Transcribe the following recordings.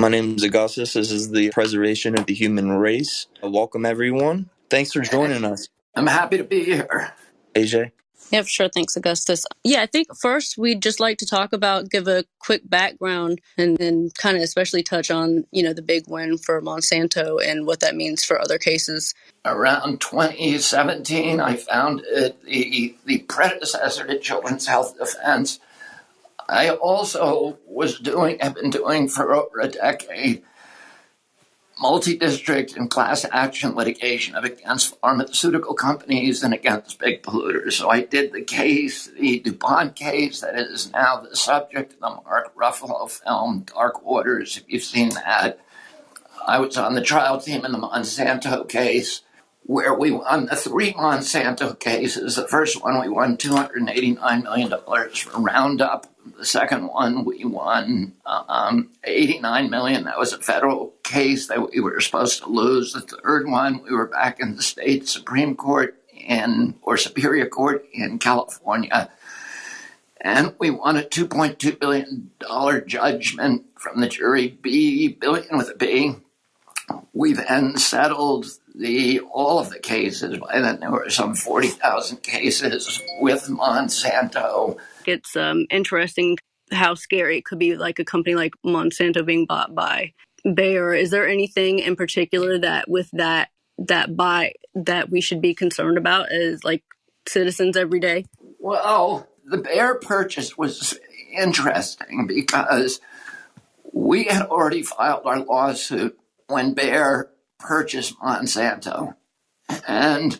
My name is Augustus. This is the Preservation of the Human Race. Welcome, everyone. Thanks for joining us. I'm happy to be here. AJ? Yeah, for sure. Thanks, Augustus. Yeah, I think first we'd just like to talk about, give a quick background and then kind of especially touch on, you know, the big win for Monsanto and what that means for other cases. Around 2017, I founded the predecessor to Children's Health Defense. I also have been doing for over a decade multi-district and class action litigation against pharmaceutical companies and against big polluters. So I did the case, the DuPont case, that is now the subject of the Mark Ruffalo film, Dark Waters, if you've seen that. I was on the trial team in the Monsanto case, where we won the three Monsanto cases. The first one, we won $289 million for Roundup. The second one, we won $89 million. That was a federal case that we were supposed to lose. The third one, we were back in the state Supreme Court or Superior Court in California. And we won a $2.2 billion judgment from the jury, billion with a B. We then settled all of the cases. By then there were some 40,000 cases with Monsanto. It's interesting how scary it could be, like a company like Monsanto being bought by Bayer. Is there anything in particular that with that buy that we should be concerned about as like citizens every day? Well, the Bayer purchase was interesting because we had already filed our lawsuit when Bayer purchased Monsanto. And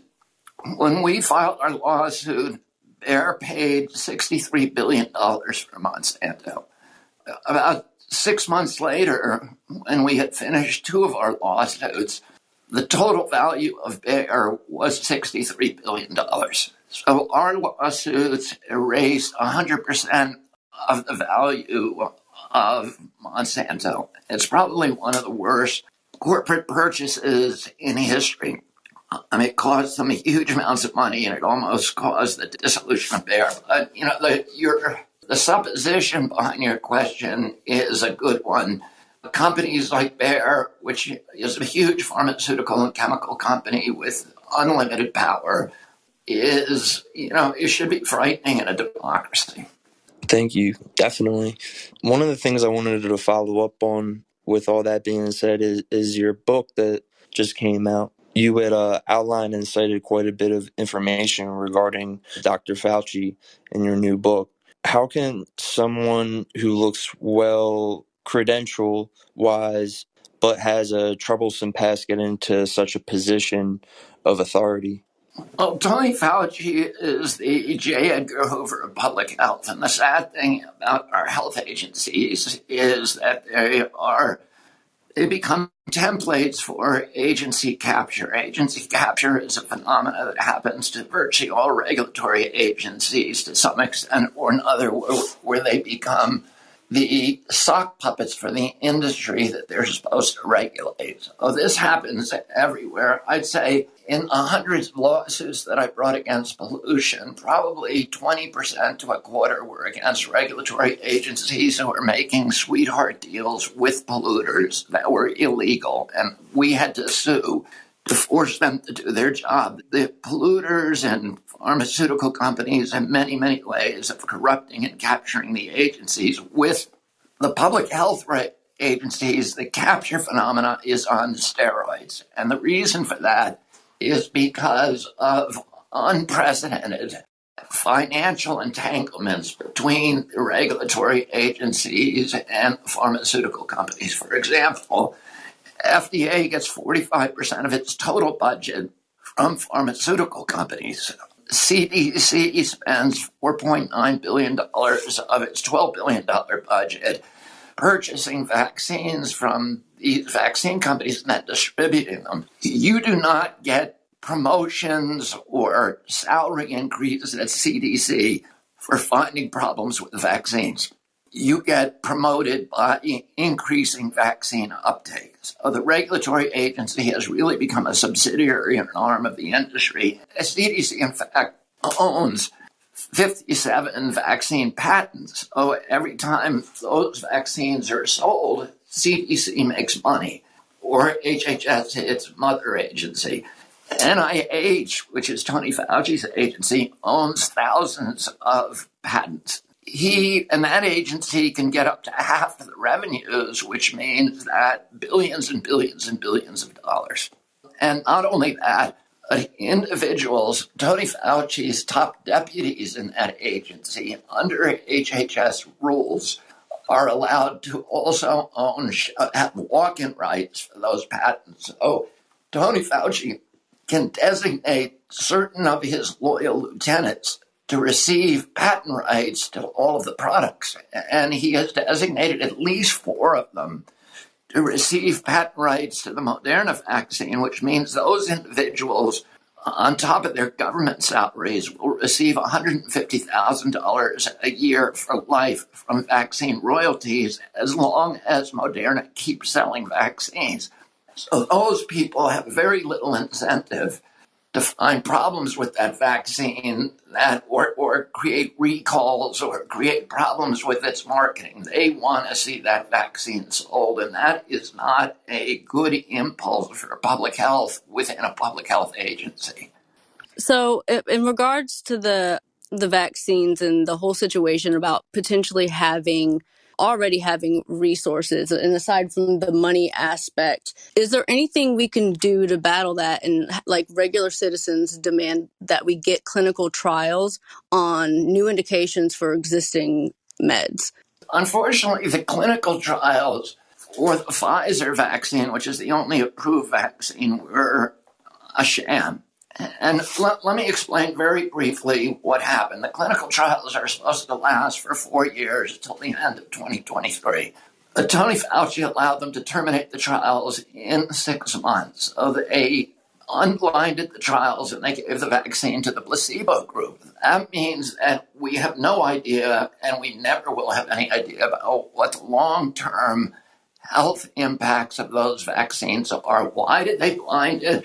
when we filed our lawsuit, Bayer paid $63 billion for Monsanto. About 6 months later, when we had finished two of our lawsuits, the total value of Bayer was $63 billion. So our lawsuits erased 100% of the value of Monsanto. It's probably one of the worst corporate purchases in history. I mean, it cost them huge amounts of money, and it almost caused the dissolution of Bayer. But, you know, the supposition behind your question is a good one. Companies like Bayer, which is a huge pharmaceutical and chemical company with unlimited power, it should be frightening in a democracy. Thank you. Definitely. One of the things I wanted to follow up on with all that being said is your book that just came out. You had outlined and cited quite a bit of information regarding Dr. Fauci in your new book. How can someone who looks well credential-wise but has a troublesome past get into such a position of authority? Well, Tony Fauci is the J. Edgar Hoover of public health. And the sad thing about our health agencies is that they become templates for agency capture. Agency capture is a phenomenon that happens to virtually all regulatory agencies to some extent or another, where they become the sock puppets for the industry that they're supposed to regulate. So this happens everywhere. I'd say in the hundreds of lawsuits that I brought against pollution, probably 20% to a quarter were against regulatory agencies who were making sweetheart deals with polluters that were illegal, and we had to sue to force them to do their job. The polluters and pharmaceutical companies have many, many ways of corrupting and capturing the agencies. With the public health agencies, the capture phenomena is on steroids. And the reason for that is because of unprecedented financial entanglements between the regulatory agencies and pharmaceutical companies. For example, FDA gets 45% of its total budget from pharmaceutical companies. CDC spends $4.9 billion of its $12 billion budget purchasing vaccines from these vaccine companies and then distributing them. You do not get promotions or salary increases at CDC for finding problems with vaccines. You get promoted by increasing vaccine uptake. So the regulatory agency has really become a subsidiary and an arm of the industry. The CDC, in fact, owns 57 vaccine patents. So every time those vaccines are sold, CDC makes money, or HHS, its mother agency. NIH, which is Tony Fauci's agency, owns thousands of patents. He and that agency can get up to half of the revenues, which means that billions and billions and billions of dollars. And not only that, individuals, Tony Fauci's top deputies in that agency, under HHS rules, are allowed to also own, have walk-in rights for those patents. So Tony Fauci can designate certain of his loyal lieutenants to receive patent rights to all of the products. And he has designated at least four of them to receive patent rights to the Moderna vaccine, which means those individuals, on top of their government salaries, will receive $150,000 a year for life from vaccine royalties as long as Moderna keeps selling vaccines. So those people have very little incentive to find problems with that vaccine that, or create recalls or create problems with its marketing. They want to see that vaccine sold, and that is not a good impulse for public health within a public health agency. So in regards to the vaccines and the whole situation about potentially already having resources, and aside from the money aspect, is there anything we can do to battle that and, like, regular citizens demand that we get clinical trials on new indications for existing meds? Unfortunately, the clinical trials for the Pfizer vaccine, which is the only approved vaccine, were a sham. And let me explain very briefly what happened. The clinical trials are supposed to last for 4 years till the end of 2023. But Tony Fauci allowed them to terminate the trials in 6 months. So they unblinded the trials and they gave the vaccine to the placebo group. That means that we have no idea, and we never will have any idea about what the long-term health impacts of those vaccines are. Why did they blind it?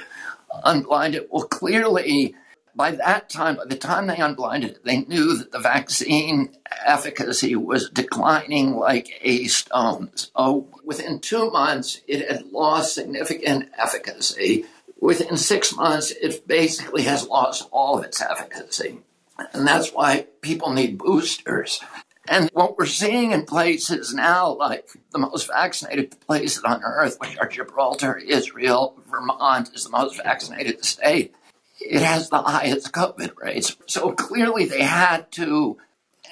Unblind it? Well, clearly, by the time they unblinded it, they knew that the vaccine efficacy was declining like a stone. So within 2 months, it had lost significant efficacy. Within 6 months, it basically has lost all of its efficacy. And that's why people need boosters. And what we're seeing in places now, like the most vaccinated places on Earth, which are Gibraltar, Israel, Vermont is the most vaccinated state, it has the highest COVID rates. So clearly they had to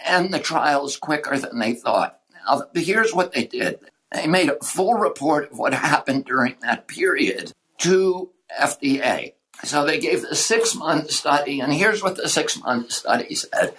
end the trials quicker than they thought. Now, here's what they did. They made a full report of what happened during that period to FDA. So they gave the 6-month study, and here's what the 6-month study said.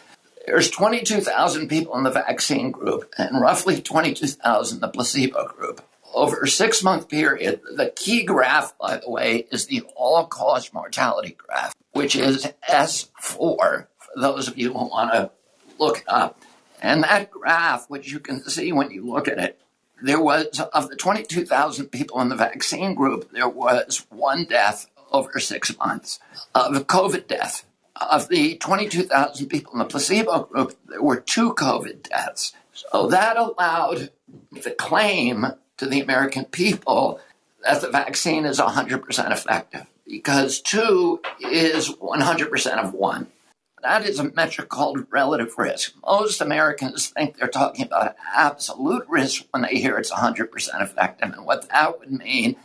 There's 22,000 people in the vaccine group and roughly 22,000 in the placebo group. Over a 6-month period, the key graph, by the way, is the all-cause mortality graph, which is S4, for those of you who want to look it up. And that graph, which you can see when you look at it, there was, of the 22,000 people in the vaccine group, there was one death over 6 months of a COVID death. Of the 22,000 people in the placebo group, there were 2 COVID deaths. So that allowed the claim to the American people that the vaccine is 100% effective, because 2 is 100% of 1. That is a metric called relative risk. Most Americans think they're talking about absolute risk when they hear it's 100% effective. And what that would mean,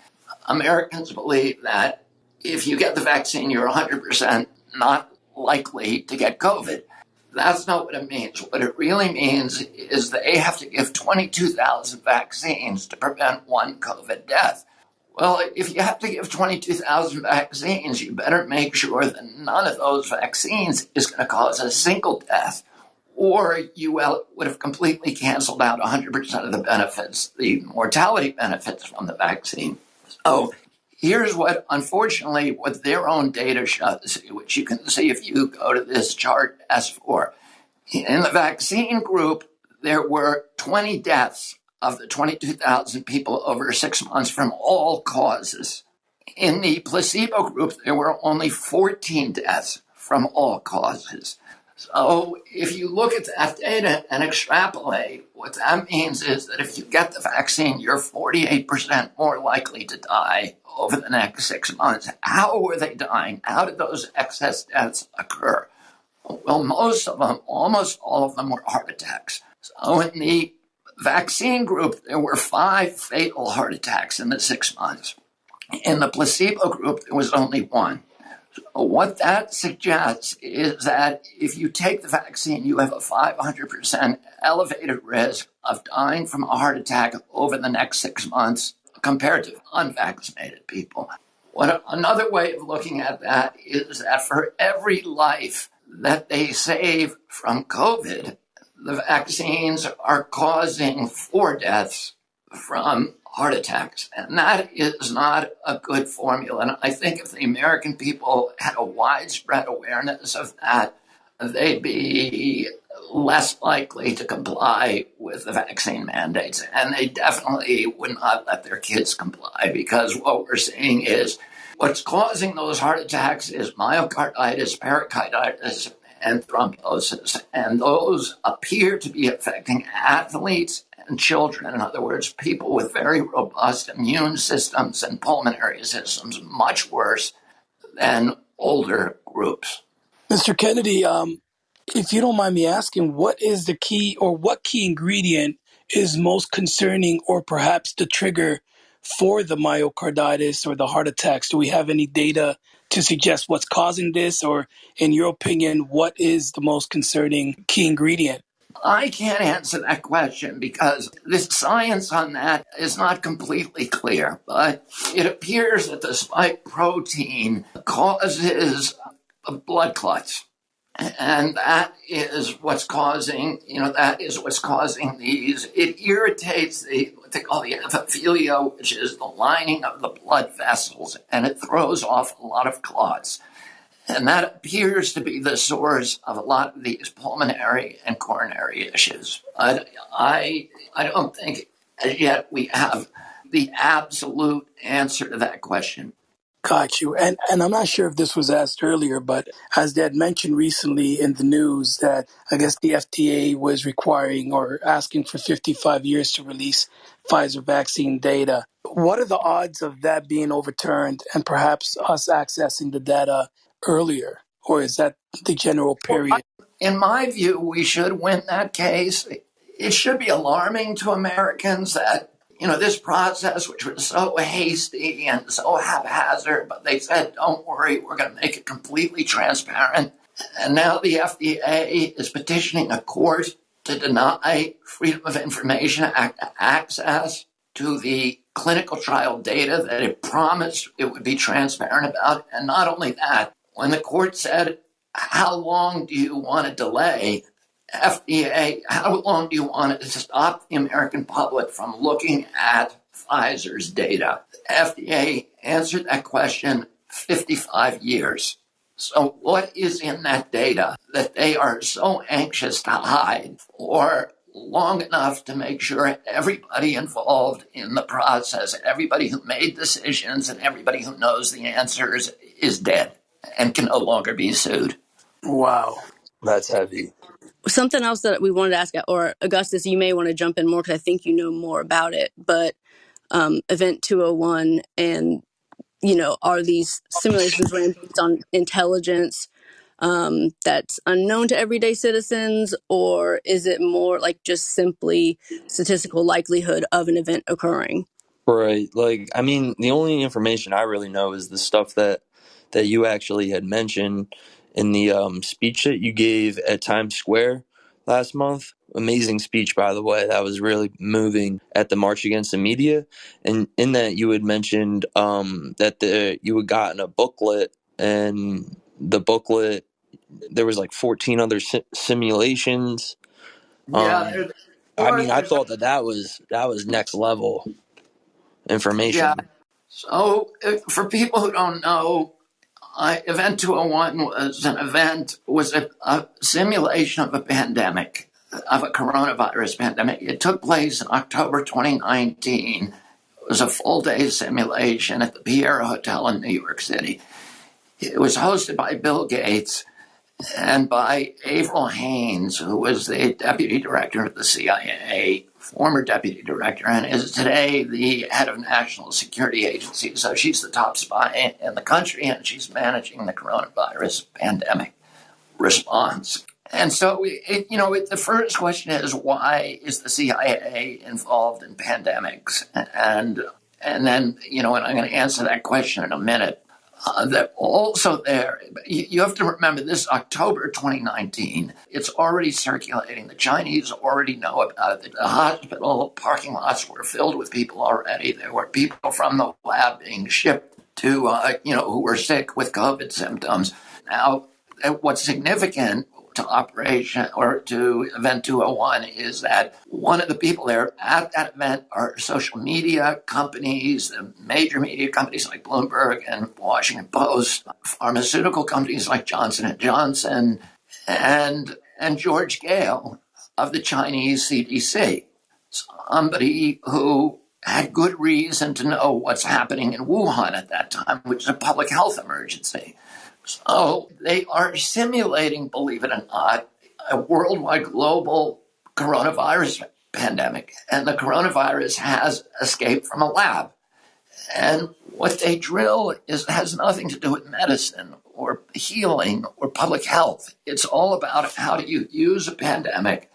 Americans believe that if you get the vaccine, you're 100% not likely to get COVID. That's not what it means. What it really means is they have to give 22,000 vaccines to prevent 1 COVID death. Well, if you have to give 22,000 vaccines, you better make sure that none of those vaccines is going to cause a single death, or you would have completely canceled out 100% of the benefits, the mortality benefits from the vaccine. So here's what, unfortunately, what their own data shows, which you can see if you go to this chart S4. In the vaccine group, there were 20 deaths of the 22,000 people over 6 months from all causes. In the placebo group, there were only 14 deaths from all causes. So if you look at that data and extrapolate, what that means is that if you get the vaccine, you're 48% more likely to die over the next 6 months. How were they dying? How did those excess deaths occur? Well, most of them, almost all of them, were heart attacks. So in the vaccine group, there were 5 fatal heart attacks in the 6 months. In the placebo group, there was only 1. What that suggests is that if you take the vaccine, you have a 500% elevated risk of dying from a heart attack over the next 6 months compared to unvaccinated people. Another way of looking at that is that for every life that they save from COVID, the vaccines are causing 4 deaths from heart attacks. And that is not a good formula. And I think if the American people had a widespread awareness of that, they'd be less likely to comply with the vaccine mandates. And they definitely would not let their kids comply, because what we're seeing is what's causing those heart attacks is myocarditis, pericarditis, and thrombosis. And those appear to be affecting athletes and children. In other words, people with very robust immune systems and pulmonary systems, much worse than older groups. Mr. Kennedy, if you don't mind me asking, what is the key, or what key ingredient is most concerning, or perhaps the trigger for the myocarditis or the heart attacks? Do we have any data to suggest what's causing this? Or in your opinion, what is the most concerning key ingredient? I can't answer that question because the science on that is not completely clear, but it appears that the spike protein causes blood clots. And that is what's causing, these. It irritates what they call the epithelium, which is the lining of the blood vessels, and it throws off a lot of clots. And that appears to be the source of a lot of these pulmonary and coronary issues. I don't think as yet we have the absolute answer to that question. Got you. And I'm not sure if this was asked earlier, but as they had mentioned recently in the news that I guess the FDA was requiring or asking for 55 years to release Pfizer vaccine data. What are the odds of that being overturned and perhaps us accessing the data earlier, or is that the general period? In my view, we should win that case. It should be alarming to Americans that, this process, which was so hasty and so haphazard, but they said, don't worry, we're going to make it completely transparent. And now the FDA is petitioning a court to deny Freedom of Information Act access to the clinical trial data that it promised it would be transparent about. And not only that, when the court said, how long do you want to delay, FDA, how long do you want to stop the American public from looking at Pfizer's data? The FDA answered that question 55 years. So what is in that data that they are so anxious to hide for long enough to make sure everybody involved in the process, everybody who made decisions and everybody who knows the answers, is dead and can no longer be sued? Wow. That's heavy. Something else that we wanted to ask, or Augustus, you may want to jump in more because I think you know more about it, but Event 201 and, are these simulations ran based on intelligence that's unknown to everyday citizens, or is it more like just simply statistical likelihood of an event occurring? Right. The only information I really know is the stuff that you actually had mentioned in the speech that you gave at Times Square last month. Amazing speech, by the way. That was really moving at the March Against the Media. And in that, you had mentioned that you had gotten a booklet, and the booklet, there was 14 other simulations. Yeah. I thought that was next level information. Yeah. So for people who don't know, Event 201 was a simulation of a pandemic, of a coronavirus pandemic. It took place in October 2019. It was a full-day simulation at the Pierre Hotel in New York City. It was hosted by Bill Gates, and by Avril Haines, who was the deputy director of the CIA, former deputy director, and is today the head of National Security Agency. So she's the top spy in the country, and she's managing the coronavirus pandemic response. And so, the first question is, why is the CIA involved in pandemics? And then, and I'm going to answer that question in a minute. That also there, you have to remember this October 2019, it's already circulating. The Chinese already know about it. The hospital parking lots were filled with people already. There were people from the lab being shipped to, who were sick with COVID symptoms. Now, what's significant to Operation or to Event 201 is that one of the people there at that event are social media companies, the major media companies like Bloomberg and Washington Post, pharmaceutical companies like Johnson and Johnson, and George Gale of the Chinese CDC, somebody who had good reason to know what's happening in Wuhan at that time, which is a public health emergency. So they are simulating, believe it or not, a worldwide global coronavirus pandemic. And the coronavirus has escaped from a lab. And what they drill has nothing to do with medicine or healing or public health. It's all about how do you use a pandemic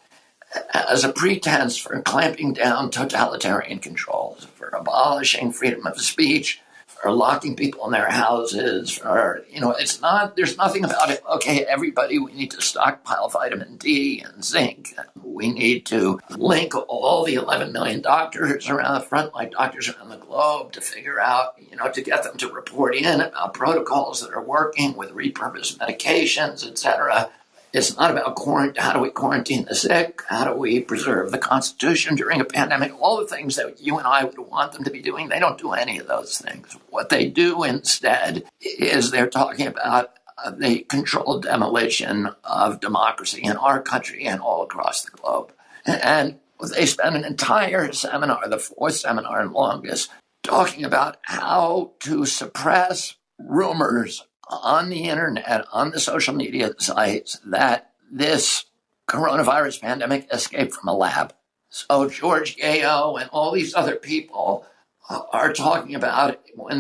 as a pretense for clamping down totalitarian controls, for abolishing freedom of speech, or locking people in their houses, or, it's not, there's nothing about it. Okay, everybody, we need to stockpile vitamin D and zinc. We need to link all the 11 million doctors around the frontline doctors around the globe to figure out, to get them to report in about protocols that are working with repurposed medications, etc. It's not about how do we quarantine the sick? How do we preserve the Constitution during a pandemic? All the things that you and I would want them to be doing, they don't do any of those things. What they do instead is they're talking about the controlled demolition of democracy in our country and all across the globe. And they spend an entire seminar, the fourth seminar and longest, talking about how to suppress rumors on the internet, on the social media sites, that this coronavirus pandemic escaped from a lab. So George Gale and all these other people are talking about it. When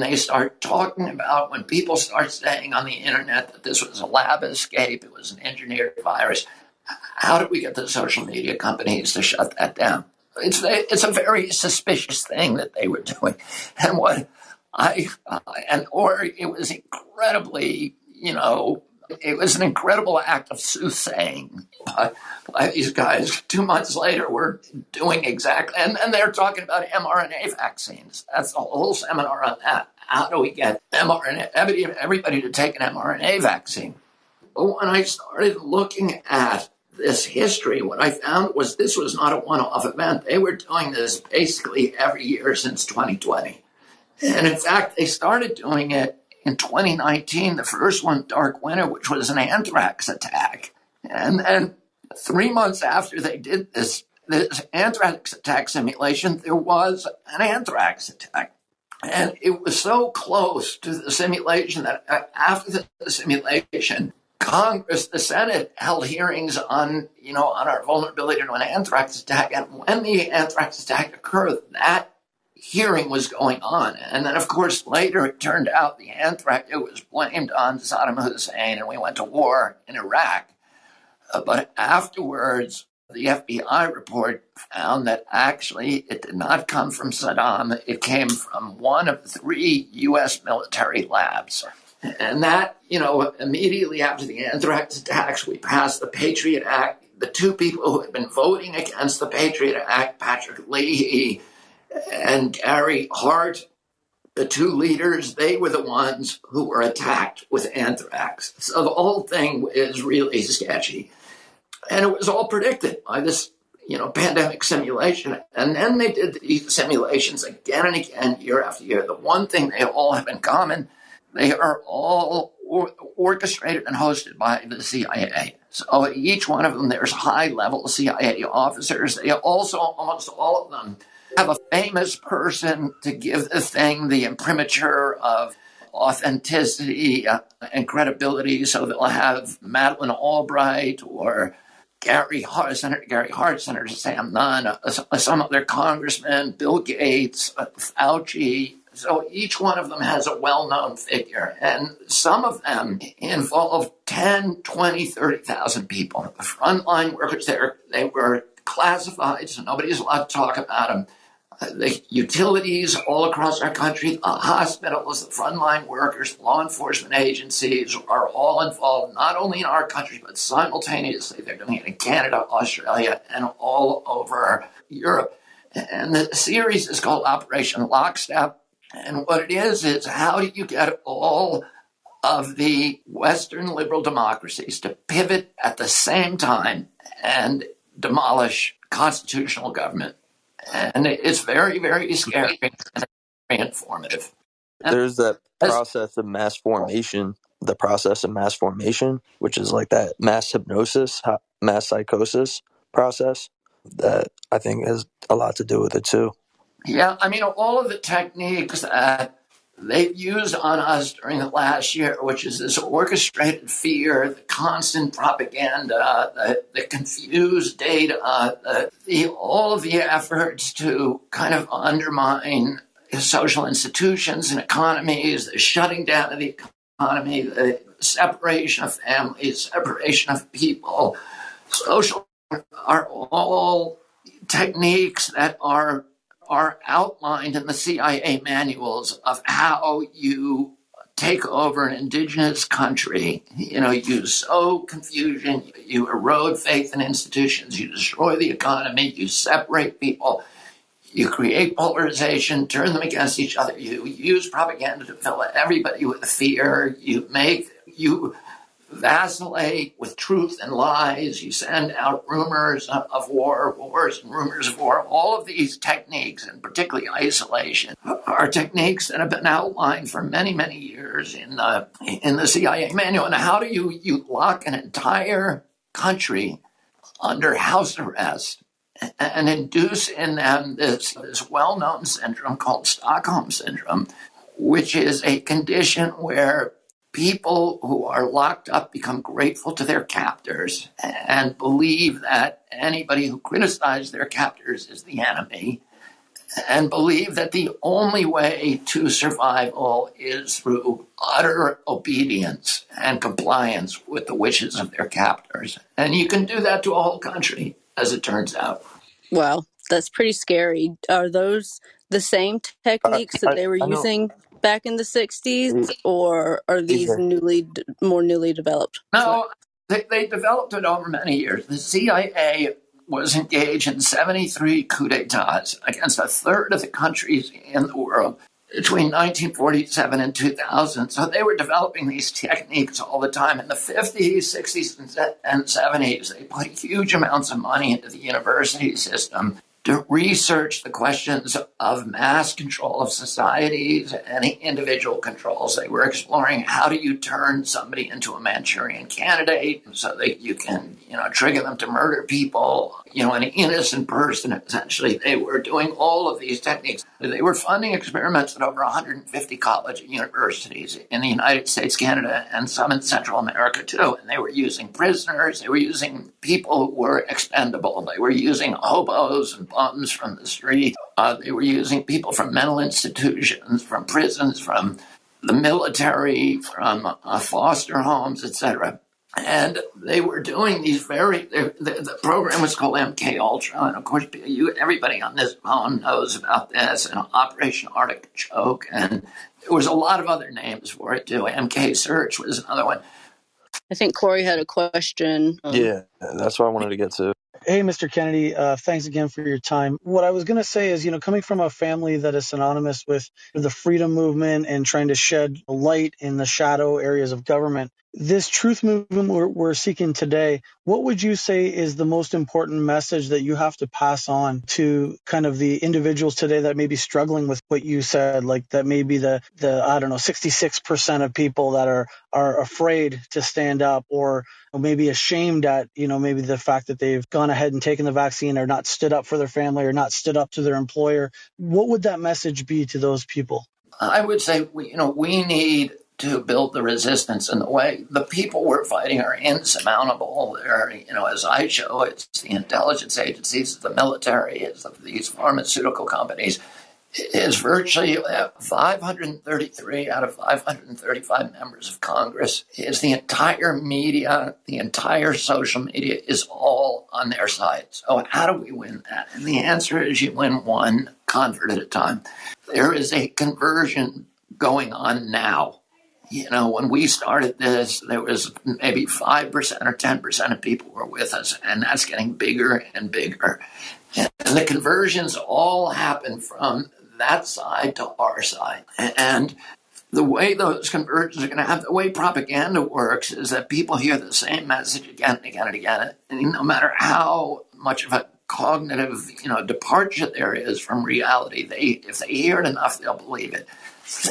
people start saying on the internet that this was a lab escape, it was an engineered virus, how do we get the social media companies to shut that down? It's a very suspicious thing that they were doing. And it was incredibly, it was an incredible act of soothsaying by these guys. 2 months later, we're doing exactly, and they're talking about mRNA vaccines. That's a whole seminar on that. How do we get everybody to take an mRNA vaccine? But when I started looking at this history, what I found was this was not a one-off event. They were doing this basically every year since 2020. And in fact, they started doing it in 2019, the first one, Dark Winter, which was an anthrax attack. And then 3 months after they did this anthrax attack simulation, there was an anthrax attack. And it was so close to the simulation that after the simulation, Congress, the Senate held hearings on, on our vulnerability to an anthrax attack. And when the anthrax attack occurred, that hearing was going on. And then, of course, later it turned out the anthrax, it was blamed on Saddam Hussein, and we went to war in Iraq. But afterwards, the FBI report found that actually it did not come from Saddam. It came from one of three U.S. military labs. And that, immediately after the anthrax attacks, we passed the Patriot Act. The two people who had been voting against the Patriot Act, Patrick Leahy and Gary Hart, the two leaders, they were the ones who were attacked with anthrax. So the whole thing is really sketchy. And it was all predicted by this, pandemic simulation. And then they did these simulations again and again, year after year. The one thing they all have in common, they are all orchestrated and hosted by the CIA. So each one of them, there's high-level CIA officers. They also, almost all of them, have a famous person to give the thing the imprimatur of authenticity and credibility. So they'll have Madeleine Albright or Senator Gary Hart, Sam Nunn, some other congressman, Bill Gates, Fauci. So each one of them has a well-known figure, and some of them involve 10, 20, 30,000 people. The frontline workers there, they were classified, so nobody's allowed to talk about them. The utilities all across our country, the hospitals, the frontline workers, law enforcement agencies are all involved, not only in our country, but simultaneously. They're doing it in Canada, Australia, and all over Europe. And the series is called Operation Lockstep. And what it is how do you get all of the Western liberal democracies to pivot at the same time and demolish constitutional government? And it's very, very scary and very informative. And there's that process of mass formation, which is like that mass hypnosis, mass psychosis process that I think has a lot to do with it too. Yeah, I mean, all of the techniques that they've used on us during the last year, which is this orchestrated fear, the constant propaganda, the confused data, all of the efforts to kind of undermine social institutions and economies, the shutting down of the economy, the separation of families, separation of people, social are all techniques that are outlined in the CIA manuals of how you take over an indigenous country. You know, you sow confusion, you erode faith in institutions, you destroy the economy, you separate people, you create polarization, turn them against each other, you use propaganda to fill everybody with fear, you vacillate with truth and lies. You send out rumors of war, wars and rumors of war. All of these techniques, and particularly isolation, are techniques that have been outlined for many, many years in the CIA manual. And how do you lock an entire country under house arrest and induce in them this well-known syndrome called Stockholm Syndrome, which is a condition where people who are locked up become grateful to their captors and believe that anybody who criticizes their captors is the enemy, and believe that the only way to survival is through utter obedience and compliance with the wishes of their captors. And you can do that to a whole country, as it turns out. Wow, that's pretty scary. Are those the same techniques that they were using back in the 60s, or are these more newly developed? No, they developed it over many years. The CIA was engaged in 73 coups d'etats against a third of the countries in the world between 1947 and 2000. So they were developing these techniques all the time. In the 50s, 60s, and 70s, they put huge amounts of money into the university system to research the questions of mass control of societies and individual controls. They were exploring how do you turn somebody into a Manchurian candidate so that you can, trigger them to murder people, an innocent person, essentially. They were doing all of these techniques. They were funding experiments at over 150 college and universities in the United States, Canada, and some in Central America, too. And they were using prisoners. They were using people who were expendable. They were using hobos and bums from the street. They were using people from mental institutions, from prisons, from the military, from foster homes, etc. And they were doing these the program was called MK Ultra, and of course everybody on this phone knows about this, and Operation Arctic Choke, and there was a lot of other names for it too. MK Search was another one. I think Corey had a question. Yeah, that's what I wanted to get to. Hey, Mr. Kennedy, thanks again for your time. What I was going to say is, coming from a family that is synonymous with the freedom movement and trying to shed light in the shadow areas of government, this truth movement we're seeking today, what would you say is the most important message that you have to pass on to kind of the individuals today that may be struggling with what you said, like that may be the 66% of people that are afraid to stand up, or maybe ashamed at, maybe the fact that they've gone ahead and taken the vaccine, or not stood up for their family, or not stood up to their employer. What would that message be to those people? I would say, we need to build the resistance in the way the people we're fighting are insurmountable. They're, as I show, it's the intelligence agencies, the military, it's these pharmaceutical companies. It's virtually 533 out of 535 members of Congress. It's the entire media, the entire social media is all on their side. So how do we win that? And the answer is you win one convert at a time. There is a conversion going on now. When we started this, there was maybe 5% or 10% of people were with us, and that's getting bigger and bigger. And the conversions all happen from that side to our side. And the way those conversions are going to happen, the way propaganda works is that people hear the same message again and again and again. And no matter how much of a cognitive, departure there is from reality, if they hear it enough, they'll believe it.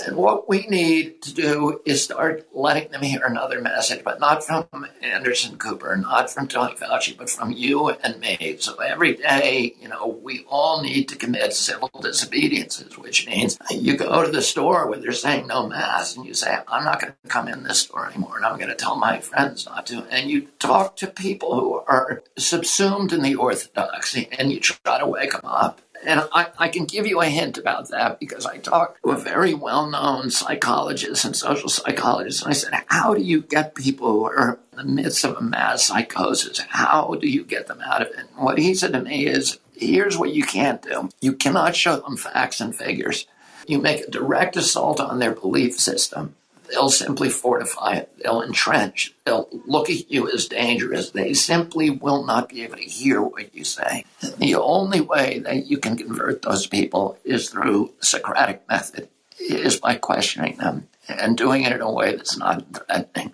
And what we need to do is start letting them hear another message, but not from Anderson Cooper, not from Tony Fauci, but from you and me. So every day, we all need to commit civil disobediences, which means you go to the store where they're saying no mask, and you say, I'm not going to come in this store anymore, and I'm going to tell my friends not to. And you talk to people who are subsumed in the orthodoxy, and you try to wake them up. And I can give you a hint about that because I talked to a very well-known psychologist and social psychologist, and I said, how do you get people who are in the midst of a mass psychosis? How do you get them out of it? And what he said to me is, here's what you can't do. You cannot show them facts and figures. You make a direct assault on their belief system. They'll simply fortify it. They'll entrench. They'll look at you as dangerous. They simply will not be able to hear what you say. The only way that you can convert those people is through Socratic method, is by questioning them and doing it in a way that's not threatening.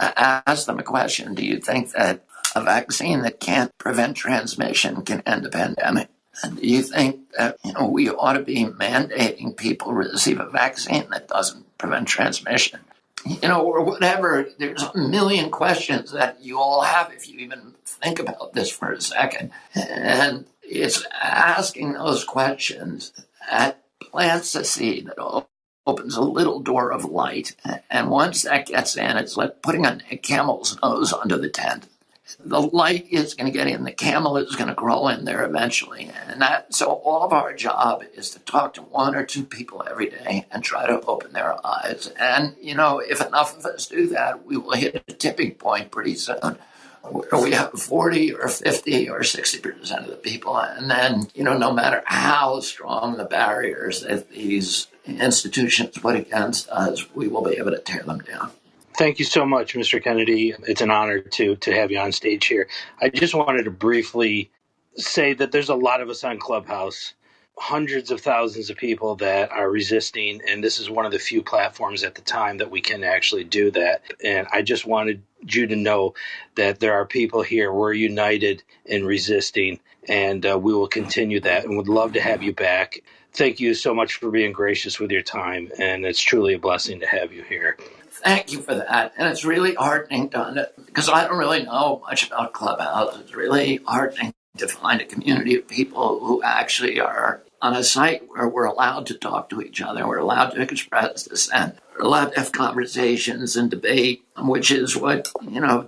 Ask them a question. Do you think that a vaccine that can't prevent transmission can end a pandemic? And do you think that we ought to be mandating people receive a vaccine that doesn't prevent transmission? Or whatever. There's a million questions that you all have if you even think about this for a second. And it's asking those questions that plants a seed that opens a little door of light. And once that gets in, it's like putting a camel's nose under the tent. The light is going to get in. The camel is going to grow in there eventually. And so all of our job is to talk to one or two people every day and try to open their eyes. And, if enough of us do that, we will hit a tipping point pretty soon where we have 40 or 50 or 60% of the people. And then, no matter how strong the barriers that these institutions put against us, we will be able to tear them down. Thank you so much, Mr. Kennedy. It's an honor to have you on stage here. I just wanted to briefly say that there's a lot of us on Clubhouse, hundreds of thousands of people that are resisting, and this is one of the few platforms at the time that we can actually do that. And I just wanted you to know that there are people here. We're united in resisting, and we will continue that and would love to have you back. Thank you so much for being gracious with your time, and it's truly a blessing to have you here. Thank you for that. And it's really heartening because I don't really know much about Clubhouse. It's really heartening to find a community of people who actually are on a site where we're allowed to talk to each other. We're allowed to express dissent. We're allowed to have conversations and debate, which is what,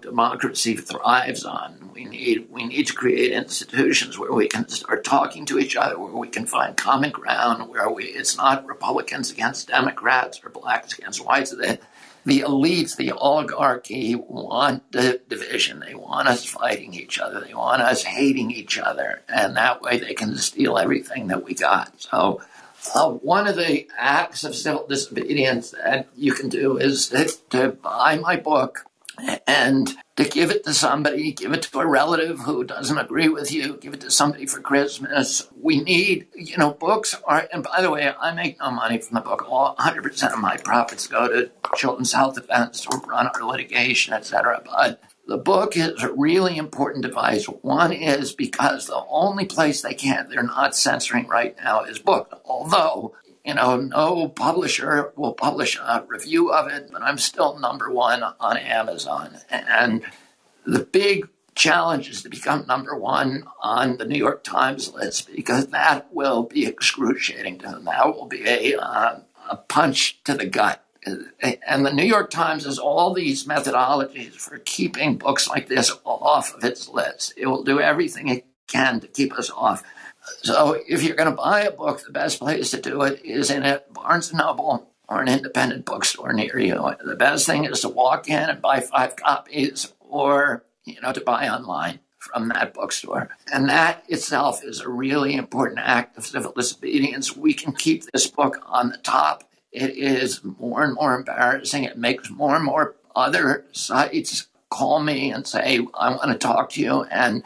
democracy thrives on. We need to create institutions where we can start talking to each other, where we can find common ground, where it's not Republicans against Democrats or blacks against whites. The elites, the oligarchy want the division. They want us fighting each other. They want us hating each other. And that way they can steal everything that we got. So one of the acts of civil disobedience that you can do is to buy my book and to give it to somebody, give it to a relative who doesn't agree with you, give it to somebody for Christmas. We need, books are, and by the way, I make no money from the book. 100% of my profits go to Children's Health Defense to run our litigation, etc. But the book is a really important device. One is because the only place they're not censoring right now is books, although no publisher will publish a review of it, but I'm still number one on Amazon. And the big challenge is to become number one on the New York Times list because that will be excruciating to them. That will be a punch to the gut. And the New York Times has all these methodologies for keeping books like this off of its list. It will do everything it can to keep us off. So if you're going to buy a book, the best place to do it is in a Barnes & Noble or an independent bookstore near you. The best thing is to walk in and buy 5 copies or, to buy online from that bookstore. And that itself is a really important act of civil disobedience. We can keep this book on the top. It is more and more embarrassing. It makes more and more other sites call me and say, I want to talk to you. And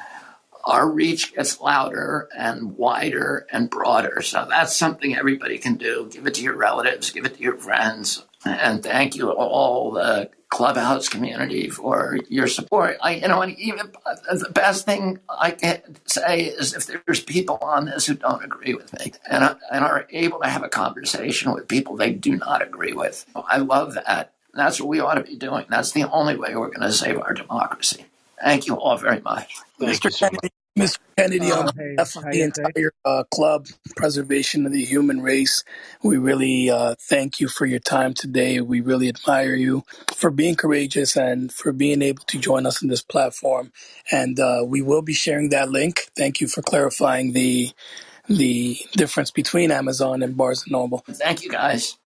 our reach gets louder and wider and broader. So that's something everybody can do. Give it to your relatives, give it to your friends. And thank you all the Clubhouse community for your support. And even the best thing I can say is if there's people on this who don't agree with me and are able to have a conversation with people they do not agree with, I love that. That's what we ought to be doing. That's the only way we're going to save our democracy. Thank you all very much. Mr. Kennedy, on behalf of the entire club, Preservation of the Human Race, we really thank you for your time today. We really admire you for being courageous and for being able to join us on this platform. And we will be sharing that link. Thank you for clarifying the difference between Amazon and Barnes & Noble. Thank you, guys.